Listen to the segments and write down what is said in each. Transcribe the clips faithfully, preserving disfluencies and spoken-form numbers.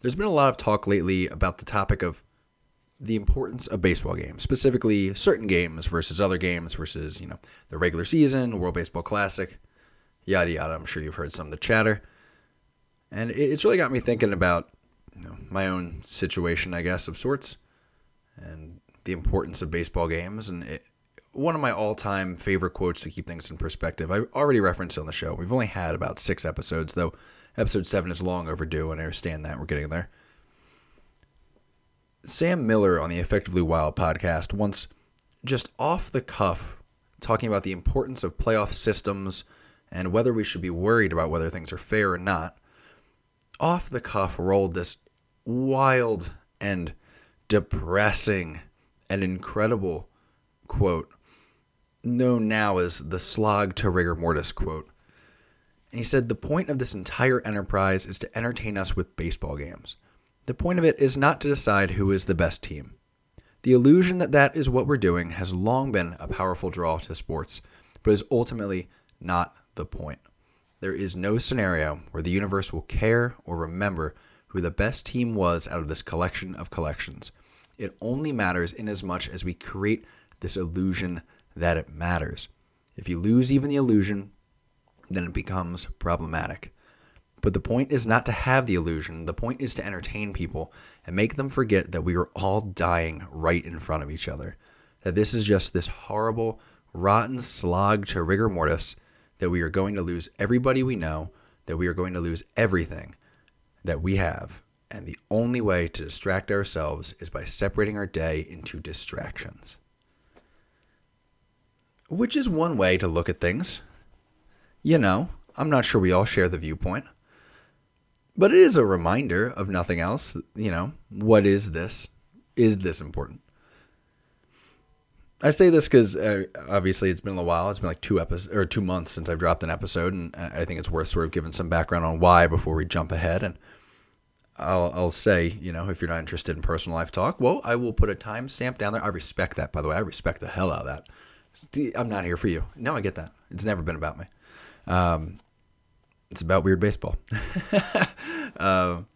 There's been a lot of talk lately about the topic of the importance of baseball games, specifically certain games versus other games versus, you know, the regular season, World Baseball Classic, yada, yada. I'm sure you've heard some of the chatter. And it's really got me thinking about, you know, my own situation, I guess, of sorts, and the importance of baseball games. And it, one of my all-time favorite quotes to keep things in perspective, I already referenced on the show. We've only had about six episodes, though episode seven is long overdue, and I understand that. We're getting there. Sam Miller on the Effectively Wild podcast once, just off the cuff, talking about the importance of playoff systems and whether we should be worried about whether things are fair or not, off the cuff rolled this wild and depressing and incredible quote, known now as the slog to rigor mortis quote. And he said, "The point of this entire enterprise is to entertain us with baseball games. The point of it is not to decide who is the best team. The illusion that that is what we're doing has long been a powerful draw to sports, but is ultimately not the point. There is no scenario where the universe will care or remember who the best team was out of this collection of collections. It only matters inasmuch as we create this illusion that it matters. If you lose even the illusion, then it becomes problematic. But the point is not to have the illusion. The point is to entertain people and make them forget that we are all dying right in front of each other, that this is just this horrible, rotten slog to rigor mortis, that we are going to lose everybody we know, that we are going to lose everything that we have. And the only way to distract ourselves is by separating our day into distractions." Which is one way to look at things. You know, I'm not sure we all share the viewpoint. But it is a reminder of nothing else. You know, what is this? Is this important? I say this because uh, obviously it's been a while. It's been like two episodes or two months since I've dropped an episode, and I think it's worth sort of giving some background on why before we jump ahead. And I'll, I'll say, you know, if you're not interested in personal life talk, well, I will put a timestamp down there. I respect that, by the way. I respect the hell out of that. I'm not here for you. No, I get that. It's never been about me. Um, it's about weird baseball. um,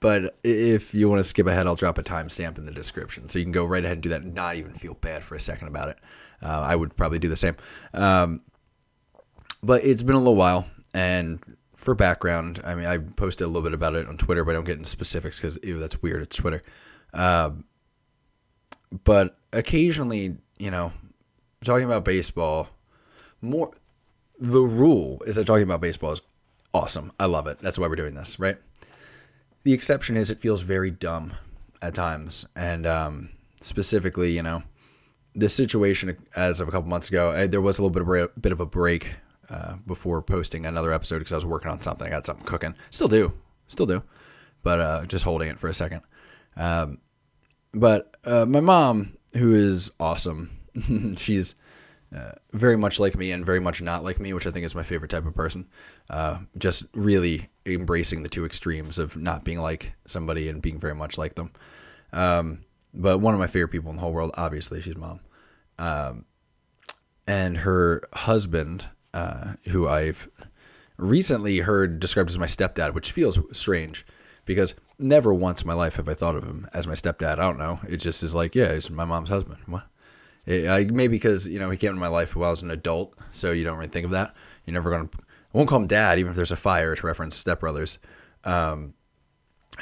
But if you want to skip ahead, I'll drop a timestamp in the description. So you can go right ahead and do that and not even feel bad for a second about it. Uh, I would probably do the same. Um, but it's been a little while. And for background, I mean, I posted a little bit about it on Twitter, but I don't get into specifics because, ew, that's weird. It's Twitter. Um, but occasionally, you know, talking about baseball, more the rule is that talking about baseball is awesome. I love it. That's why we're doing this, right? The exception is it feels very dumb at times. And um, specifically, you know, the situation as of a couple months ago, I, there was a little bit of, bra- bit of a break uh, before posting another episode because I was working on something. I got something cooking. Still do. Still do. But uh, just holding it for a second. Um, but uh, my mom, who is awesome, she's uh, very much like me and very much not like me, which I think is my favorite type of person. Uh, just really embracing the two extremes of not being like somebody and being very much like them. Um, but one of my favorite people in the whole world, obviously, she's mom. Um, and her husband, uh, who I've recently heard described as my stepdad, which feels strange because never once in my life have I thought of him as my stepdad. I don't know. It just is like, yeah, he's my mom's husband. What? It, I, maybe because, you know, he came into my life while I was an adult, so you don't really think of that. You're never going to... I won't call him dad, even if there's a fire to reference stepbrothers. Um,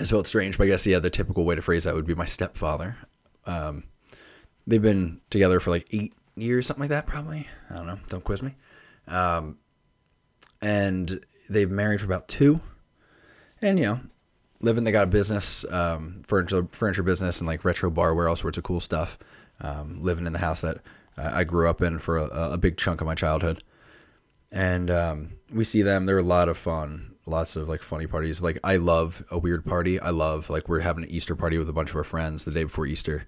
it's felt strange, but I guess, yeah, the typical way to phrase that would be my stepfather. Um, they've been together for like eight years, something like that, probably. I don't know. Don't quiz me. Um, and they've married for about two. And, you know, living, they got a business, um, furniture, furniture business and like retro barware, all sorts of cool stuff. Um, living in the house that uh, I grew up in for a, a big chunk of my childhood. And um, we see them. They're a lot of fun. Lots of like funny parties. Like I love a weird party. I love like we're having an Easter party with a bunch of our friends the day before Easter,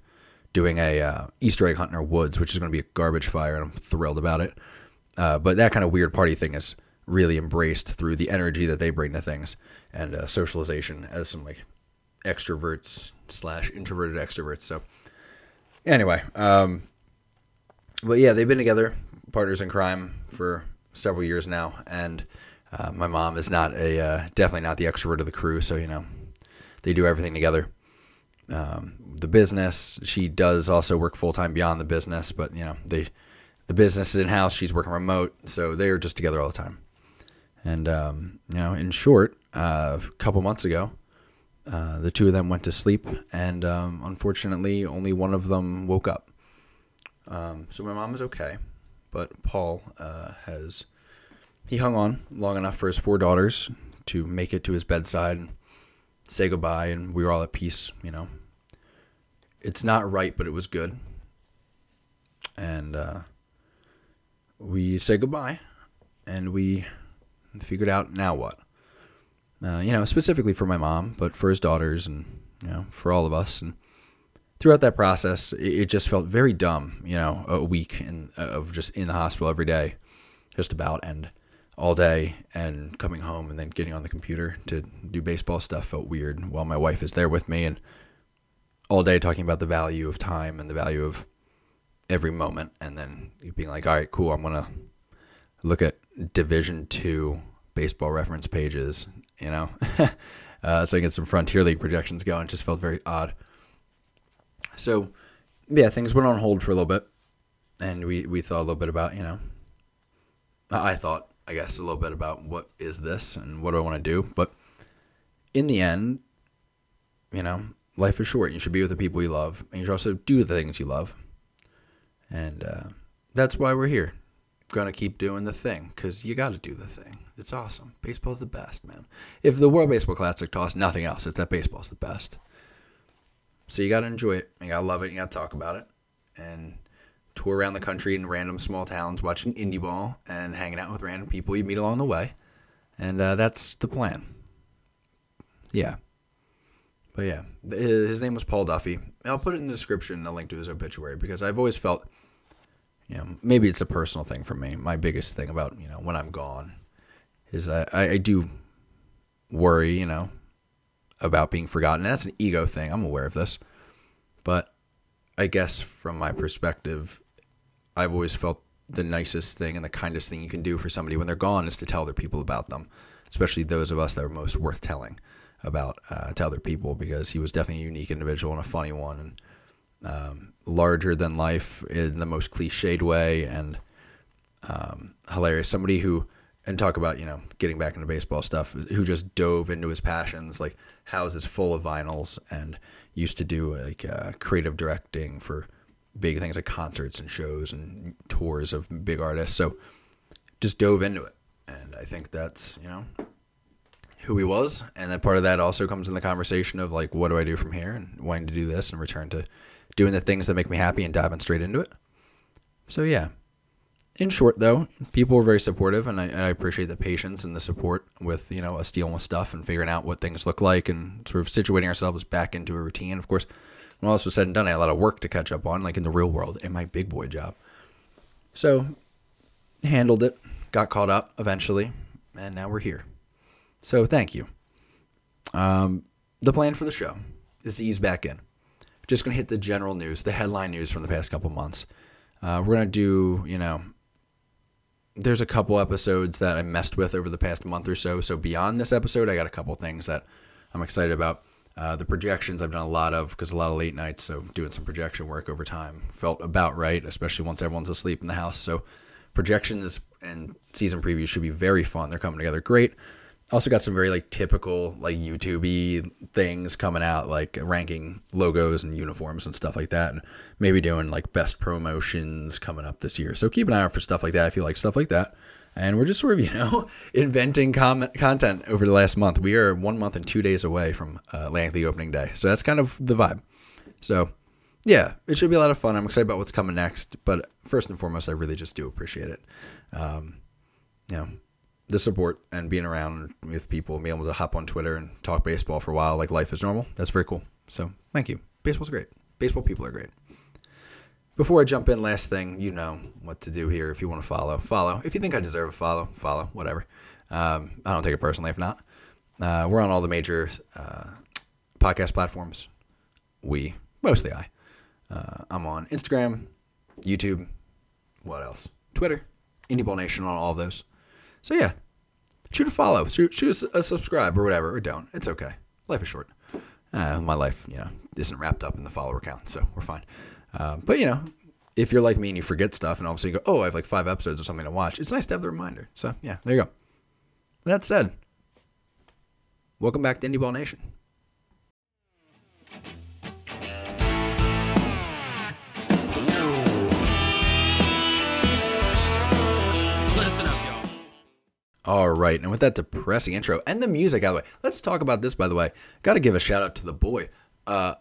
doing a uh, Easter egg hunt in our woods, which is going to be a garbage fire, and I'm thrilled about it. Uh, but that kind of weird party thing is really embraced through the energy that they bring to things and uh, socialization as some like extroverts slash introverted extroverts. So anyway, um, but yeah, they've been together, partners in crime, for several years now, and uh, my mom is not a uh, definitely not the extrovert of the crew, so you know they do everything together. Um, the business, she does also work full-time beyond the business, but, you know, they, the business is in-house, she's working remote, so they're just together all the time. And, um, you know, in short, uh, a couple months ago, uh, the two of them went to sleep, and um, unfortunately, only one of them woke up. Um, so my mom is okay, but Paul uh, has, he hung on long enough for his four daughters to make it to his bedside and say goodbye, and we were all at peace, you know. It's not right, but it was good. And uh, we said goodbye, and we figured out now what. Uh, you know, specifically for my mom, but for his daughters and, you know, for all of us. And throughout that process, it, it just felt very dumb, you know, a week in, uh, of just in the hospital every day, just about, and all day, and coming home and then getting on the computer to do baseball stuff felt weird while my wife is there with me, and all day talking about the value of time and the value of every moment, and then being like, all right, cool, I'm going to look at Division two baseball reference pages, you know, uh, so I get some Frontier League projections going. Just felt very odd. So, yeah, things went on hold for a little bit, and we, we thought a little bit about, you know, I thought, I guess, a little bit about what is this and what do I want to do, but in the end, you know, life is short. You should be with the people you love, and you should also do the things you love, and uh, that's why we're here. Gonna keep doing the thing, because you got to do the thing. It's awesome. Baseball's the best, man. If the World Baseball Classic taught us nothing else, it's that baseball's the best. So you got to enjoy it. You got to love it. You got to talk about it. And tour around the country in random small towns, watching indie ball and hanging out with random people you meet along the way. And uh, that's the plan. Yeah. But yeah, his name was Paul Duffy. I'll put it in the description, a link to his obituary, because I've always felt, you know, maybe it's a personal thing for me. My biggest thing about, you know, when I'm gone is I, I do worry, you know, about being forgotten. And that's an ego thing. I'm aware of this. But I guess from my perspective, I've always felt the nicest thing and the kindest thing you can do for somebody when they're gone is to tell their people about them, especially those of us that are most worth telling about uh, to other people, because he was definitely a unique individual and a funny one. And Um, larger than life in the most cliched way, and um, hilarious. Somebody who, and talk about, you know, getting back into baseball stuff, who just dove into his passions, like houses full of vinyls, and used to do like uh, creative directing for big things like concerts and shows and tours of big artists. So just dove into it. And I think that's, you know, who he was. And then part of that also comes in the conversation of like, what do I do from here, and wanting to do this and return to doing the things that make me happy and diving straight into it. So yeah, in short though, people were very supportive, and I, and I appreciate the patience and the support with, you know, us dealing with stuff and figuring out what things look like and sort of situating ourselves back into a routine. Of course, when all this was said and done, I had a lot of work to catch up on, like in the real world, in my big boy job. So handled it, got caught up eventually, and now we're here. So thank you. Um, the plan for the show is to ease back in. Just going to hit the general news, the headline news from the past couple months. Uh, we're going to do, you know, there's a couple episodes that I messed with over the past month or so. So beyond this episode, I got a couple things that I'm excited about. Uh, the projections I've done a lot of, because a lot of late nights, so doing some projection work over time felt about right, especially once everyone's asleep in the house. So projections and season previews should be very fun. They're coming together great. Also got some very like typical like YouTube-y things coming out, like ranking logos and uniforms and stuff like that, and maybe doing like best promotions coming up this year. So keep an eye out for stuff like that if you like stuff like that. And we're just sort of, you know, inventing comment content over the last month. We are one month and two days away from uh, Atlantic League opening day, so that's kind of the vibe. So yeah, it should be a lot of fun. I'm excited about what's coming next, but first and foremost, I really just do appreciate it. Um, you know, the support and being around with people, being able to hop on Twitter and talk baseball for a while like life is normal. That's very cool. So thank you. Baseball's great. Baseball people are great. Before I jump in, last thing, you know what to do here. If you want to follow, follow. If you think I deserve a follow, follow, whatever. Um, I don't take it personally if not. Uh, we're on all the major uh, podcast platforms. We, mostly I. Uh, I'm on Instagram, YouTube, what else? Twitter, Indie Ball Nation on all of those. So yeah, shoot a follow, shoot, shoot a subscribe or whatever, or don't. It's okay. Life is short. Uh, my life, you know, isn't wrapped up in the follower count, so we're fine. Uh, but, you know, if you're like me and you forget stuff and all of a sudden you go, oh, I have like five episodes or something to watch, it's nice to have the reminder. So, yeah, there you go. With that said, welcome back to Indie Ball Nation. All right, and with that depressing intro and the music out of the way, let's talk about this, by the way. Got to give a shout-out to the boy. Uh,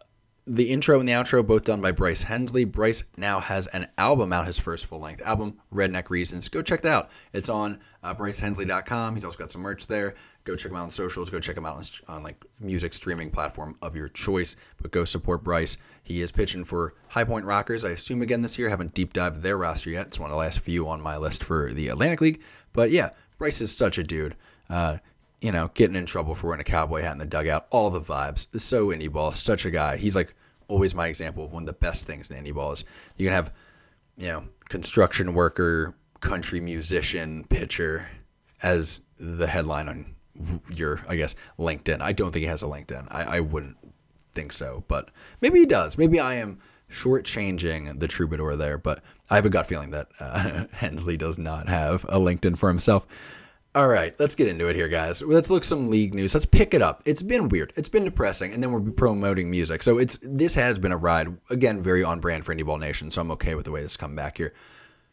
the intro and the outro, both done by Bryce Hensley. Bryce now has an album out, his first full-length album, Redneck Reasons. Go check that out. It's on uh, bryce hensley dot com. He's also got some merch there. Go check him out on socials. Go check him out on, on like music streaming platform of your choice. But go support Bryce. He is pitching for High Point Rockers, I assume, again this year. Haven't deep-dived their roster yet. It's one of the last few on my list for the Atlantic League. But, yeah. Bryce is such a dude, uh, you know, getting in trouble for wearing a cowboy hat in the dugout, all the vibes, so indie ball, such a guy. He's like always my example of one of the best things in indie ball is you can have, you know, construction worker, country musician, pitcher as the headline on your, I guess, LinkedIn. I don't think he has a LinkedIn. I, I wouldn't think so, but maybe he does. Maybe I am shortchanging the troubadour there, but I have a gut feeling that uh, Hensley does not have a LinkedIn for himself. All right, let's get into it here, guys. Let's look some league news. Let's pick it up. It's been weird. It's been depressing, and then we're promoting music. So it's this has been a ride, again, very on brand for Indie Ball Nation, so I'm okay with the way this come back here.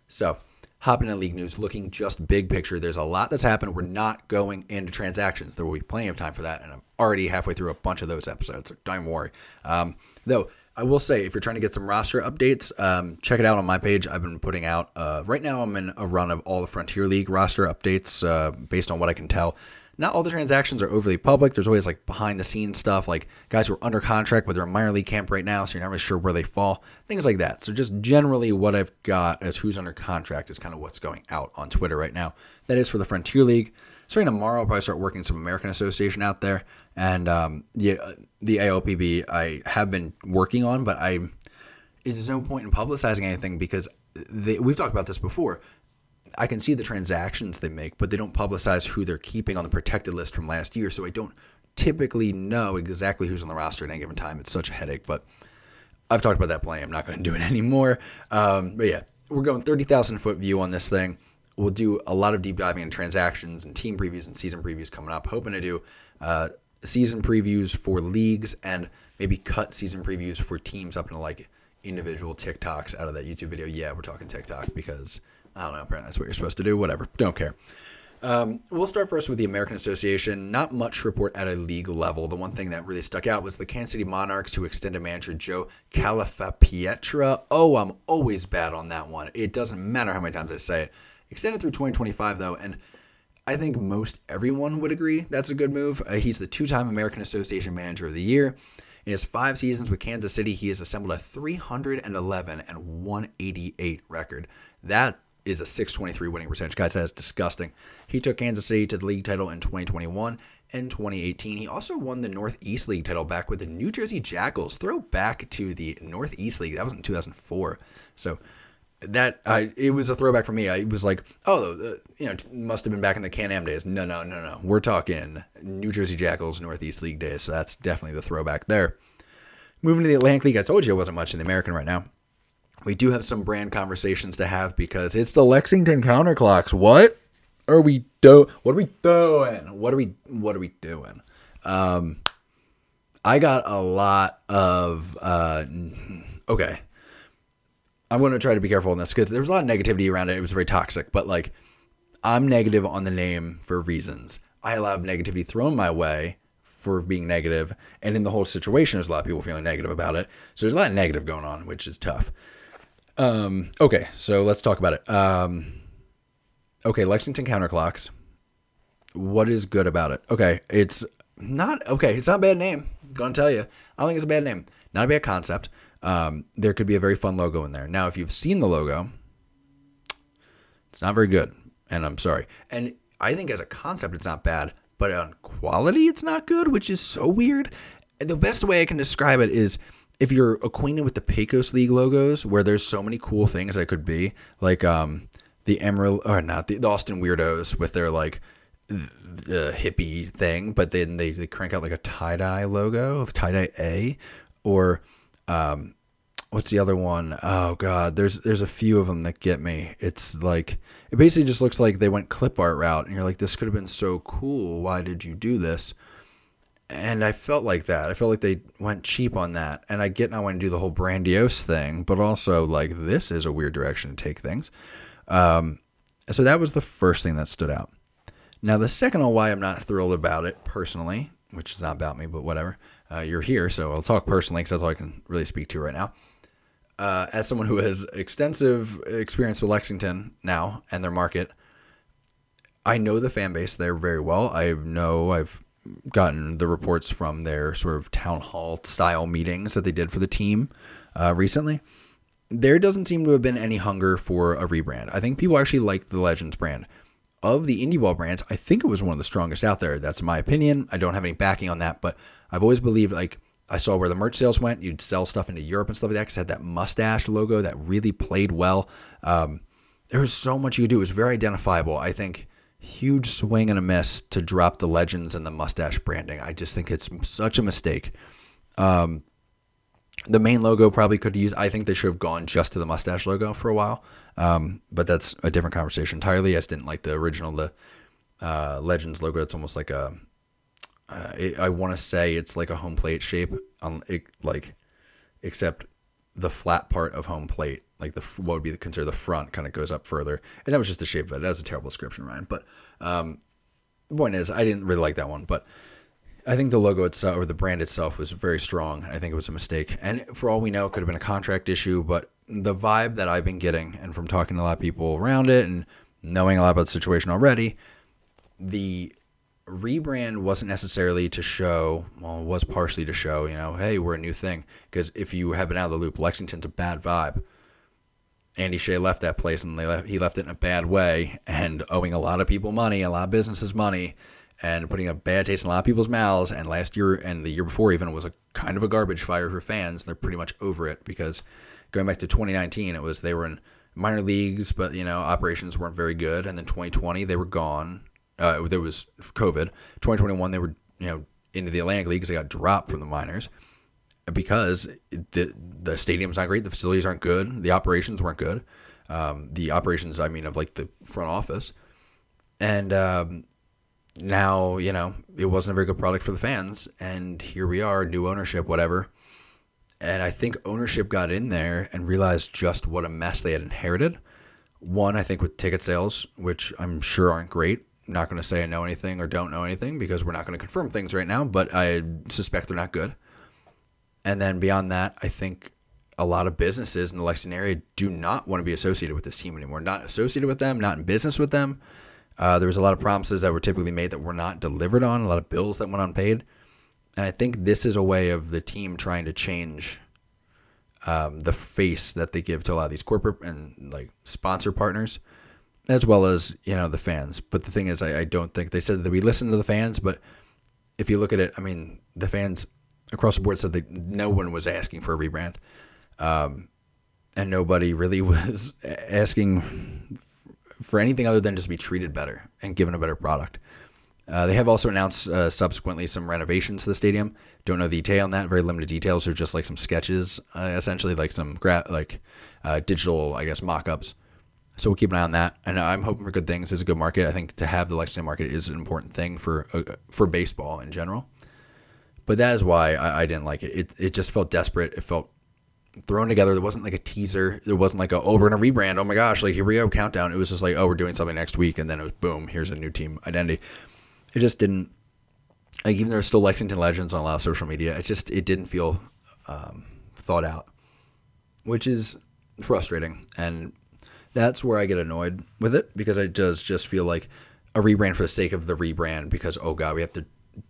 So hopping into league news, looking just big picture, there's a lot that's happened. We're not going into transactions. There will be plenty of time for that, and I'm already halfway through a bunch of those episodes, so don't worry. Um, though, I will say, if you're trying to get some roster updates, um, check it out on my page. I've been putting out, uh, right now I'm in a run of all the Frontier League roster updates uh, based on what I can tell. Not all the transactions are overly public. There's always like behind the scenes stuff, like guys who are under contract, but they're in minor league camp right now, so you're not really sure where they fall, things like that. So just generally what I've got as who's under contract is kind of what's going out on Twitter right now. That is for the Frontier League. Starting tomorrow, I'll probably start working some American Association out there. And um, yeah, the A L P B I have been working on, but I there's no point in publicizing anything because they, we've talked about this before. I can see the transactions they make, but they don't publicize who they're keeping on the protected list from last year. So I don't typically know exactly who's on the roster at any given time. It's such a headache, but I've talked about that plenty. I'm not going to do it anymore. Um, but yeah, we're going thirty thousand foot view on this thing. We'll do a lot of deep diving in transactions and team previews and season previews coming up. Hoping to do uh, season previews for leagues and maybe cut season previews for teams up into like individual TikToks out of that YouTube video. Yeah, we're talking TikTok because I don't know. Apparently that's what you're supposed to do. Whatever. Don't care. Um, we'll start first with the American Association. Not much report at a league level. The one thing that really stuck out was the Kansas City Monarchs, who extended manager Joe Calfapietra. Oh, I'm always bad on that one. It doesn't matter how many times I say it. Extended through twenty twenty-five, though, and I think most everyone would agree that's a good move. Uh, he's the two-time American Association Manager of the Year. In his five seasons with Kansas City, he has assembled a three eleven and one eighty-eight record. That is a six twenty-three winning percentage. Guys, that's disgusting. He took Kansas City to the league title in twenty twenty-one and twenty eighteen. He also won the Northeast League title back with the New Jersey Jackals. Throw back to the Northeast League. That was in two thousand four. So That I it was a throwback for me. I was like, oh, uh, you know, must have been back in the Can-Am days. No, no, no, no. We're talking New Jersey Jackals, Northeast League days. So that's definitely the throwback there. Moving to the Atlantic League, I told you it wasn't much in the American right now. We do have some brand conversations to have because it's the Lexington Counterclocks. What are we do? What are we doing? What are we? What are we doing? Um, I got a lot of uh, okay. I'm going to try to be careful on this because there was a lot of negativity around it. It was very toxic, but like I'm negative on the name for reasons. I allowed negativity thrown my way for being negative. And in the whole situation, there's a lot of people feeling negative about it. So there's a lot of negative going on, which is tough. Um, okay. So let's talk about it. Um, okay. Lexington Counterclocks. What is good about it? Okay. It's not, okay. It's not a bad name. I'm going to tell you, I don't think it's a bad name. Not a bad concept. Um, there could be a very fun logo in there. Now, if you've seen the logo, it's not very good, and I'm sorry. And I think as a concept, it's not bad, but on quality, it's not good, which is so weird. And the best way I can describe it is if you're acquainted with the Pecos League logos, where there's so many cool things that could be, like um, the Emerald, or not, the, the Austin Weirdos with their, like, uh, hippie thing, but then they, they crank out like a tie-dye logo, tie-dye A, or um, what's the other one? Oh God, there's there's a few of them that get me. It's like, it basically just looks like they went clip art route, and you're like, this could have been so cool. Why did you do this? And I felt like that. I felt like they went cheap on that. And I get now want to do the whole grandiose thing, but also like this is a weird direction to take things. Um, so that was the first thing that stood out. Now the second on why I'm not thrilled about it personally, which is not about me, but whatever. Uh, you're here, so I'll talk personally because that's all I can really speak to right now. Uh, as someone who has extensive experience with Lexington now and their market, I know the fan base there very well. I know I've gotten the reports from their sort of town hall style meetings that they did for the team uh, recently. There doesn't seem to have been any hunger for a rebrand. I think people actually like the Legends brand. Of the indie ball brands, I think it was one of the strongest out there. That's my opinion. I don't have any backing on that, but I've always believed, like, I saw where the merch sales went. You'd sell stuff into Europe and stuff like that because it had that mustache logo that really played well. Um, there was so much you could do. It was very identifiable. I think huge swing and a miss to drop the Legends and the mustache branding. I just think it's such a mistake. Um, the main logo probably could use, I think they should have gone just to the mustache logo for a while. Um, but that's a different conversation entirely. I just didn't like the original, the uh, Legends logo. It's almost like a, uh, it, I want to say it's like a home plate shape, um, it, like, except the flat part of home plate, like the, what would be considered the front, kind of goes up further. And that was just the shape of it. That was a terrible description, Ryan. But um, the point is, I didn't really like that one. But I think the logo itself, or the brand itself, was very strong. I think it was a mistake. And for all we know, it could have been a contract issue. But the vibe that I've been getting, and from talking to a lot of people around it and knowing a lot about the situation already, the rebrand wasn't necessarily to show, well, it was partially to show, you know, hey, we're a new thing. Because if you have been out of the loop, Lexington's a bad vibe. Andy Shea left that place, and they left, he left it in a bad way, and owing a lot of people money, a lot of businesses money, and putting a bad taste in a lot of people's mouths. And last year and the year before even was a kind of a garbage fire for fans. And they're pretty much over it, because going back to twenty nineteen, it was, they were in minor leagues, but, you know, operations weren't very good. And then twenty twenty, they were gone. Uh, there was COVID. twenty twenty-one, they were, you know, into the Atlantic League because they got dropped from the minors. Because the the stadium's not great, the facilities aren't good, the operations weren't good. Um, the operations, I mean, of like the front office. And um, now, you know, it wasn't a very good product for the fans. And here we are, new ownership, whatever. And I think ownership got in there and realized just what a mess they had inherited. One, I think with ticket sales, which I'm sure aren't great. I'm not going to say I know anything or don't know anything because we're not going to confirm things right now, but I suspect they're not good. And then beyond that, I think a lot of businesses in the Lexington area do not want to be associated with this team anymore. Not associated with them, not in business with them. Uh, there was a lot of promises that were typically made that were not delivered on, a lot of bills that went unpaid. And I think this is a way of the team trying to change um, the face that they give to a lot of these corporate and like sponsor partners, as well as, you know, the fans. But the thing is, I, I don't think they said that we listen to the fans. But if you look at it, I mean, the fans across the board said that no one was asking for a rebrand, um, and nobody really was asking f- for anything other than just be treated better and given a better product. Uh, they have also announced uh, subsequently some renovations to the stadium. Don't know the detail on that. Very limited details. They're just like some sketches, uh, essentially, like some gra- like uh, digital, I guess, mock-ups. So we'll keep an eye on that. And I'm hoping for good things. It's a good market. I think to have the Lexington market is an important thing for uh, for baseball in general. But that is why I, I didn't like it. it. It just felt desperate. It felt thrown together. There wasn't like a teaser. There wasn't like, a, oh, we're going to rebrand. Oh, my gosh. Like, here we go. Countdown. It was just like, oh, we're doing something next week. And then it was, boom, here's a new team identity. It just didn't. Like, even there's still Lexington Legends on a lot of social media. It just it didn't feel um, thought out, which is frustrating. And that's where I get annoyed with it, because it does just feel like a rebrand for the sake of the rebrand because, oh, God, we have to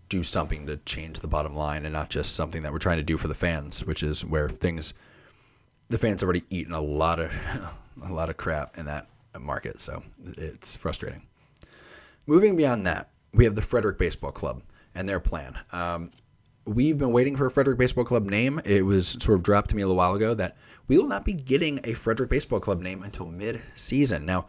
do something to change the bottom line and not just something that we're trying to do for the fans, which is where things, the fans already eaten a lot of, a lot of crap in that market. So it's frustrating. Moving beyond that, we have the Frederick Baseball Club and their plan. Um, we've been waiting for a Frederick Baseball Club name. It was sort of dropped to me a little while ago that we will not be getting a Frederick Baseball Club name until mid season. Now,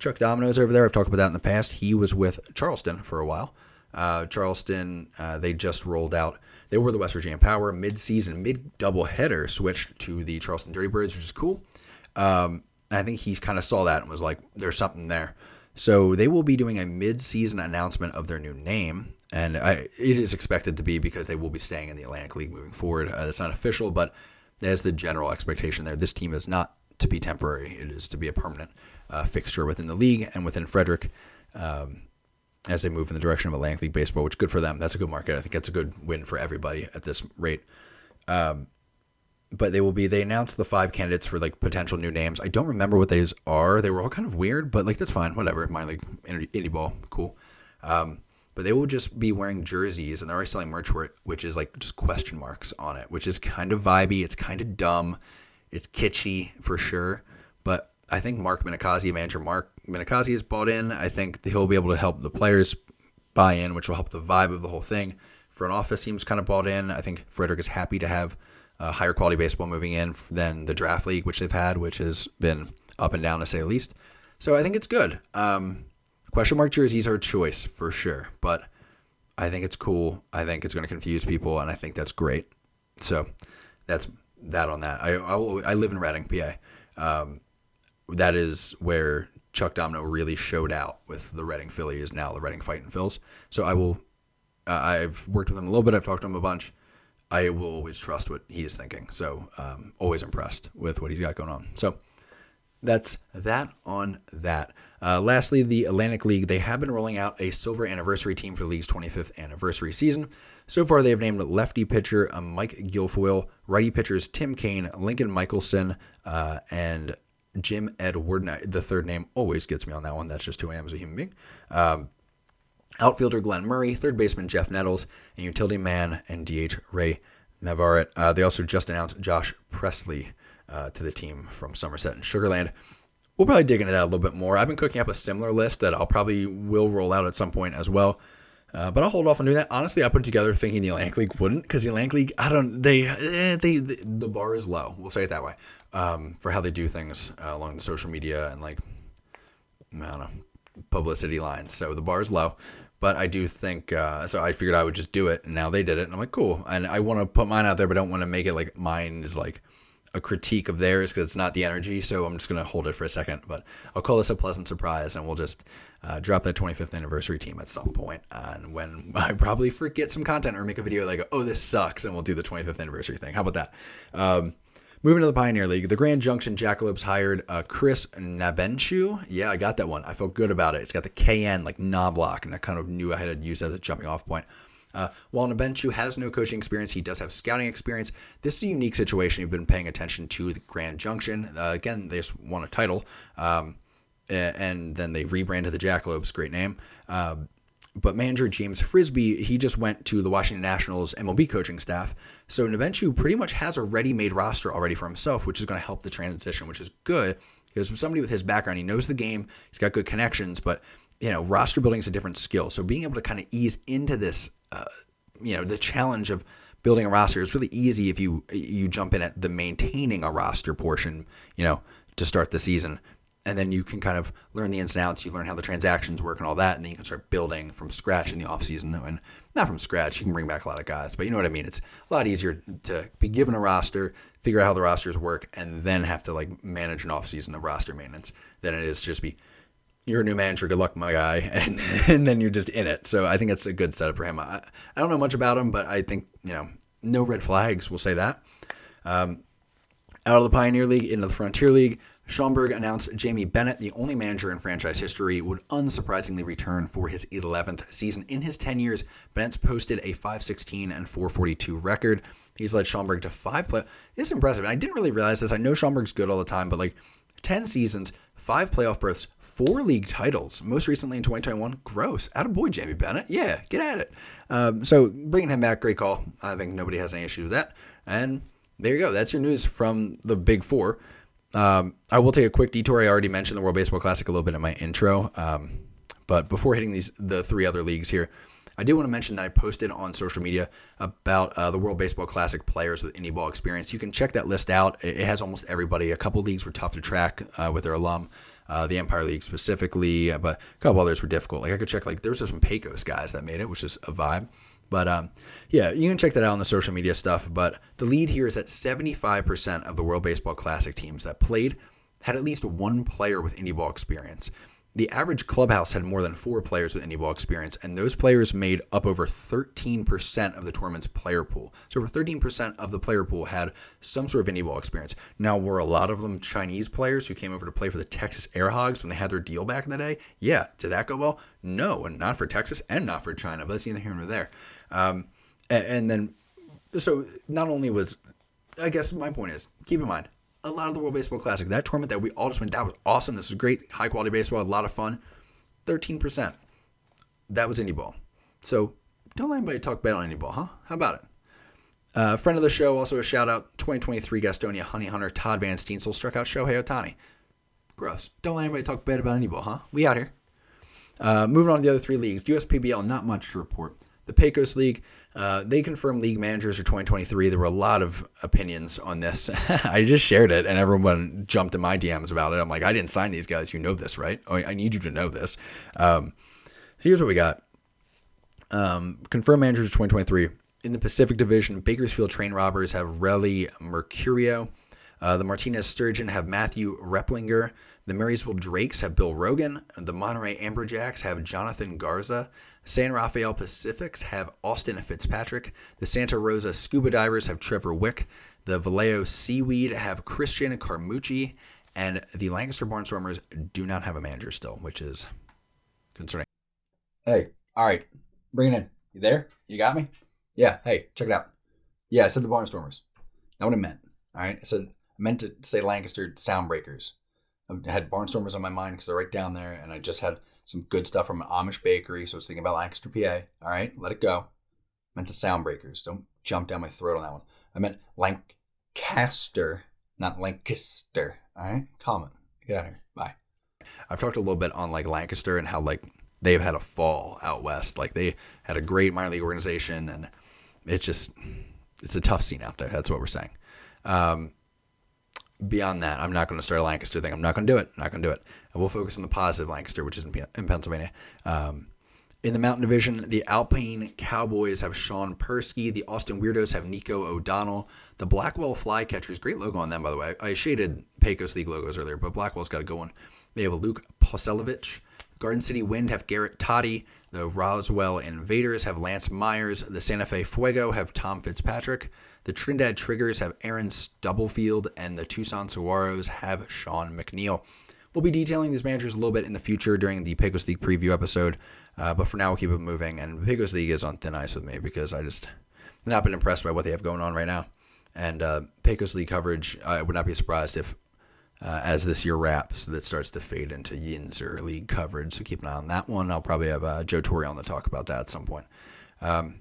Chuck Domino's over there. I've talked about that in the past. He was with Charleston for a while. Uh, Charleston, uh, they just rolled out. They were the West Virginia Power mid-season, mid-doubleheader switched to the Charleston Dirty Birds, which is cool. Um, I think he kind of saw that and was like, there's something there. So they will be doing a mid-season announcement of their new name, and I, it is expected to be because they will be staying in the Atlantic League moving forward. Uh, it's not official, but that's the general expectation there. This team is not to be temporary. It is to be a permanent uh, fixture within the league and within Frederick um, as they move in the direction of Atlantic League baseball, which good for them. That's a good market. I think that's a good win for everybody at this rate. Um, but they will be, they announced the five candidates for like potential new names. I don't remember what those are. They were all kind of weird, but like, that's fine. Whatever. Minor league, indie ball. Cool. Um, but they will just be wearing jerseys, and they're already selling merch for it, which is like just question marks on it, which is kind of vibey. It's kind of dumb. It's kitschy for sure. But I think Mark Minakazi, manager Mark Minakazi, is bought in. I think he'll be able to help the players buy in, which will help the vibe of the whole thing. Front office seems kind of bought in. I think Frederick is happy to have uh, higher quality baseball moving in than the draft league, which they've had, which has been up and down to say the least. So I think it's good. Um, Question mark jerseys are a choice for sure, but I think it's cool. I think it's going to confuse people, and I think that's great. So that's that on that. I I, I live in Reading, P A. Um, that is where Chuck Domino really showed out with the Reading Phillies, now the Reading Fightin' Phils. So I will. Uh, I've worked with him a little bit. I've talked to him a bunch. I will always trust what he is thinking. So um, always impressed with what he's got going on. So that's that on that. Uh, lastly, the Atlantic League, they have been rolling out a silver anniversary team for the league's twenty-fifth anniversary season. So far, they have named lefty pitcher uh, Mike Guilfoyle, righty pitchers Tim Kane, Lincoln Michelson, uh, and Jim Edward. The third name always gets me on that one. That's just who I am as a human being. Um, outfielder Glenn Murray, third baseman Jeff Nettles, and utility man and D H Ray Navarrete. Uh, they also just announced Josh Presley uh, to the team from Somerset and Sugarland. We'll probably dig into that a little bit more. I've been cooking up a similar list that I'll probably will roll out at some point as well. Uh, but I'll hold off on doing that. Honestly, I put it together thinking the Atlantic League wouldn't, because the Atlantic League, I don't, they, eh, they, the, the bar is low. We'll say it that way um, for how they do things uh, along the social media and like, I don't know, publicity lines. So the bar is low. But I do think, uh, so I figured I would just do it, and now they did it. And I'm like, cool. And I want to put mine out there, but I don't want to make it like mine is like a critique of theirs, because it's not the energy. So I'm just going to hold it for a second, but I'll call this a pleasant surprise, and we'll just uh, drop that twenty-fifth anniversary team at some point. Uh, and when I probably forget some content or make a video like, oh, this sucks, and we'll do the twenty-fifth anniversary thing. How about that? Um, moving to the Pioneer League, the Grand Junction Jackalopes hired uh, Chris Nabenshu. Yeah, I got that one. I felt good about it. It's got the K N like knoblock, and I kind of knew I had to use that as a jumping off point. Uh, while Nabenshu has no coaching experience, he does have scouting experience. This is a unique situation. You've been paying attention to the Grand Junction. Uh, again, they just won a title, um, and then they rebranded the Jackalopes. Great name. Uh, but manager James Frisbee, he just went to the Washington Nationals M L B coaching staff. So Nabenshu pretty much has a ready-made roster already for himself, which is going to help the transition, which is good, because somebody with his background, he knows the game, he's got good connections, but you know, roster building is a different skill. So being able to kind of ease into this Uh, you know, the challenge of building a roster is really easy if you you jump in at the maintaining a roster portion, you know, to start the season. And then you can kind of learn the ins and outs. You learn how the transactions work and all that. And then you can start building from scratch in the offseason. And not from scratch. You can bring back a lot of guys. But you know what I mean? It's a lot easier to be given a roster, figure out how the rosters work, and then have to, like, manage an offseason of roster maintenance than it is to just be, you're a new manager, good luck, my guy, and, and then you're just in it. So I think that's a good setup for him. I, I don't know much about him, but I think, you know, no red flags, we'll say that. Um, out of the Pioneer League, into the Frontier League, Schaumburg announced Jamie Bennett, the only manager in franchise history, would unsurprisingly return for his eleventh season. In his ten years, Bennett's posted a five sixteen and four forty-two record. He's led Schaumburg to five play. It's impressive. And I didn't really realize this. I know Schaumburg's good all the time, but like ten seasons, five playoff berths, four league titles, most recently in twenty twenty-one. Gross. Attaboy, Jamie Bennett. Yeah, get at it. Um, so bringing him back, great call. I think nobody has any issue with that. And there you go. That's your news from the Big Four. Um, I will take a quick detour. I already mentioned the World Baseball Classic a little bit in my intro. Um, but before hitting these the three other leagues here, I do want to mention that I posted on social media about uh, the World Baseball Classic players with indie ball experience. You can check that list out. It has almost everybody. A couple leagues were tough to track uh, with their alum. uh, the Empire League specifically, but a couple others were difficult. Like I could check, like there was some Pecos guys that made it, which is a vibe. But um, yeah, you can check that out on the social media stuff. But the lead here is that seventy-five percent of the World Baseball Classic teams that played had at least one player with indie ball experience. The average clubhouse had more than four players with indie ball experience, and those players made up over thirteen percent of the tournament's player pool. So over thirteen percent of the player pool had some sort of indie ball experience. Now, were a lot of them Chinese players who came over to play for the Texas Airhogs when they had their deal back in the day? Yeah. Did that go well? No, and not for Texas and not for China, but that's neither here nor there. Um, and, and then, so not only was, I guess my point is, keep in mind, a lot of the World Baseball Classic, that tournament that we all just went, that was awesome. This was great, high-quality baseball, a lot of fun. thirteen percent. That was indie ball. So don't let anybody talk bad on indie ball, huh? How about it? Uh, friend of the show, also a shout-out, twenty twenty-three Gastonia Honey Hunter Todd Van Steensel struck out Shohei Ohtani. Gross. Don't let anybody talk bad about indie ball, huh? We out here. Uh, moving on to the other three leagues. U S P B L, not much to report. The Pecos League, uh, they confirmed league managers for twenty twenty-three. There were a lot of opinions on this. I just shared it, and everyone jumped in my D Ms about it. I'm like, I didn't sign these guys. You know this, right? I need you to know this. Um, here's what we got. Um, confirmed managers for twenty twenty-three. In the Pacific Division, Bakersfield Train Robbers have Relly Mercurio. Uh, the Martinez Sturgeon have Matthew Replinger. The Marysville Drakes have Bill Rogan. The Monterey Amberjacks have Jonathan Garza. San Rafael Pacifics have Austin Fitzpatrick. The Santa Rosa Scuba Divers have Trevor Wick. The Vallejo Seaweed have Christian Carmucci. And the Lancaster Barnstormers do not have a manager still, which is concerning. Hey, all right, bring it in. You there? You got me? Yeah, hey, check it out. Yeah, I said the Barnstormers. Not what it meant, all right? I said, I meant to say Lancaster Soundbreakers. I had Barnstormers on my mind because they're right down there, and I just had some good stuff from an Amish bakery, so I was thinking about Lancaster, P A. All right, let it go. I meant the Soundbreakers. Don't jump down my throat on that one. I meant Lancaster, not Lancaster. All right, calm it. Get out of here. Bye. I've talked a little bit on like Lancaster and how like they've had a fall out west. Like they had a great minor league organization, and it's just it's a tough scene out there. That's what we're saying. Um, Beyond that, I'm not going to start a Lancaster thing. I'm not going to do it. I'm not going to do it. And we'll focus on the positive Lancaster, which is in, P- in Pennsylvania. Um, in the Mountain Division, the Alpine Cowboys have Sean Persky. The Austin Weirdos have Nico O'Donnell. The Blackwell Flycatchers, great logo on them, by the way. I shaded Pecos League logos earlier, but Blackwell's got a good one. They have a Luke Poselevich. Garden City Wind have Garrett Toddy. The Roswell Invaders have Lance Myers. The Santa Fe Fuego have Tom Fitzpatrick. The Trinidad Triggers have Aaron Stubblefield, and the Tucson Saguaros have Sean McNeil. We'll be detailing these managers a little bit in the future during the Pecos League preview episode, uh, but for now we'll keep it moving, and Pecos League is on thin ice with me because I just not been impressed by what they have going on right now. And uh, Pecos League coverage, I would not be surprised if, uh, as this year wraps, that starts to fade into Yinzer League coverage, so keep an eye on that one. I'll probably have uh, Joe Torre on to talk about that at some point. Um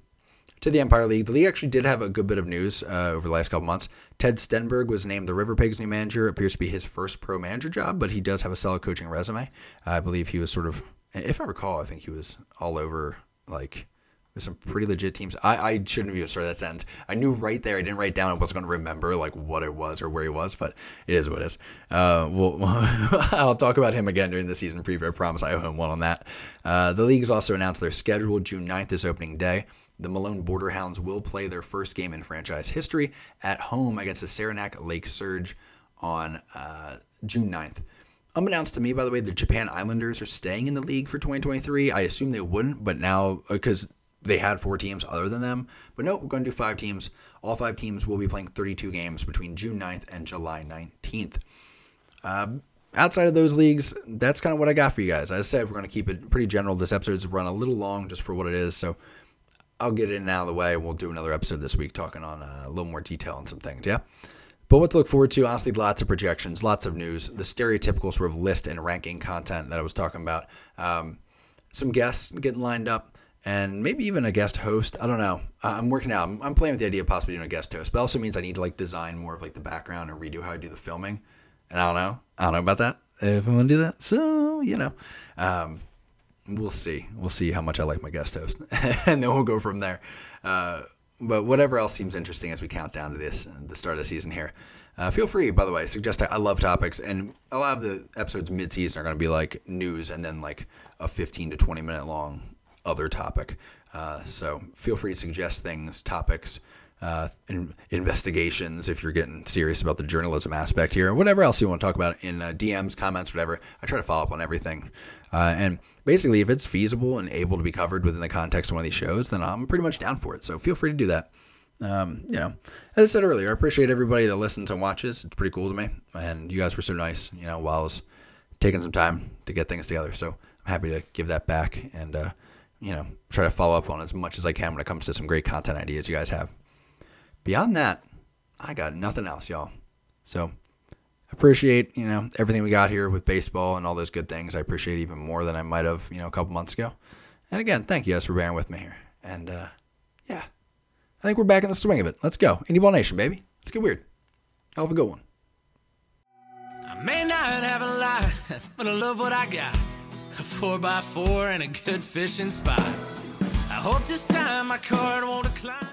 To the Empire League. The league actually did have a good bit of news uh, over the last couple months. Ted Stenberg was named the River Pigs' new manager. It appears to be his first pro manager job, but he does have a solid coaching resume. I believe he was sort of, if I recall, I think he was all over, like, with some pretty legit teams. I, I shouldn't have even started that sentence. I knew right there. I didn't write down. I wasn't going to remember, like, what it was or where he was, but it is what it is. Uh, we'll, I'll talk about him again during the season preview. I promise I owe him one on that. Uh, the league has also announced their schedule. June ninth is opening day. The Malone Borderhounds will play their first game in franchise history at home against the Saranac Lake Surge on uh, June ninth. Unbeknownst to me, by the way, the Japan Islanders are staying in the league for twenty twenty-three. I assume they wouldn't, but now, because they had four teams other than them. But no, we're going to do five teams. All five teams will be playing thirty-two games between June ninth and July nineteenth. Uh, outside of those leagues, that's kind of what I got for you guys. As I said, we're going to keep it pretty general. This episode's run a little long just for what it is, so I'll get it in and out of the way, and we'll do another episode this week talking on uh, a little more detail on some things, yeah? But what to look forward to, honestly, lots of projections, lots of news, the stereotypical sort of list and ranking content that I was talking about, um, some guests getting lined up, and maybe even a guest host. I don't know. I'm working out. I'm, I'm playing with the idea of possibly doing a guest host, but it also means I need to like design more of like the background and redo how I do the filming, and I don't know. I don't know about that, if I want to do that. So, you know. Um We'll see. We'll see how much I like my guest host, and then we'll go from there. Uh, but whatever else seems interesting as we count down to this, the start of the season here. Uh, feel free, by the way, suggest. I love topics, and a lot of the episodes mid-season are going to be like news and then like a fifteen to twenty minute long other topic. Uh, so feel free to suggest things, topics, uh, in- investigations if you're getting serious about the journalism aspect here, whatever else you want to talk about in uh, D Ms, comments, whatever. I try to follow up on everything. Uh, and basically, if it's feasible and able to be covered within the context of one of these shows, then I'm pretty much down for it. So feel free to do that. Um, you know, as I said earlier, I appreciate everybody that listens and watches. It's pretty cool to me. And you guys were so nice, you know, while I was taking some time to get things together. So I'm happy to give that back and, uh, you know, try to follow up on as much as I can when it comes to some great content ideas you guys have. Beyond that, I got nothing else, y'all. So appreciate, you know, everything we got here with baseball and all those good things. I appreciate even more than I might have, you know, a couple months ago. And again, thank you guys for bearing with me here. And, uh, yeah. I think we're back in the swing of it. Let's go. Indie Ball Nation, baby. Let's get weird. Hell of a good one. I may not have a lot, but I love what I got. A four by four and a good fishing spot. I hope this time my card won't decline.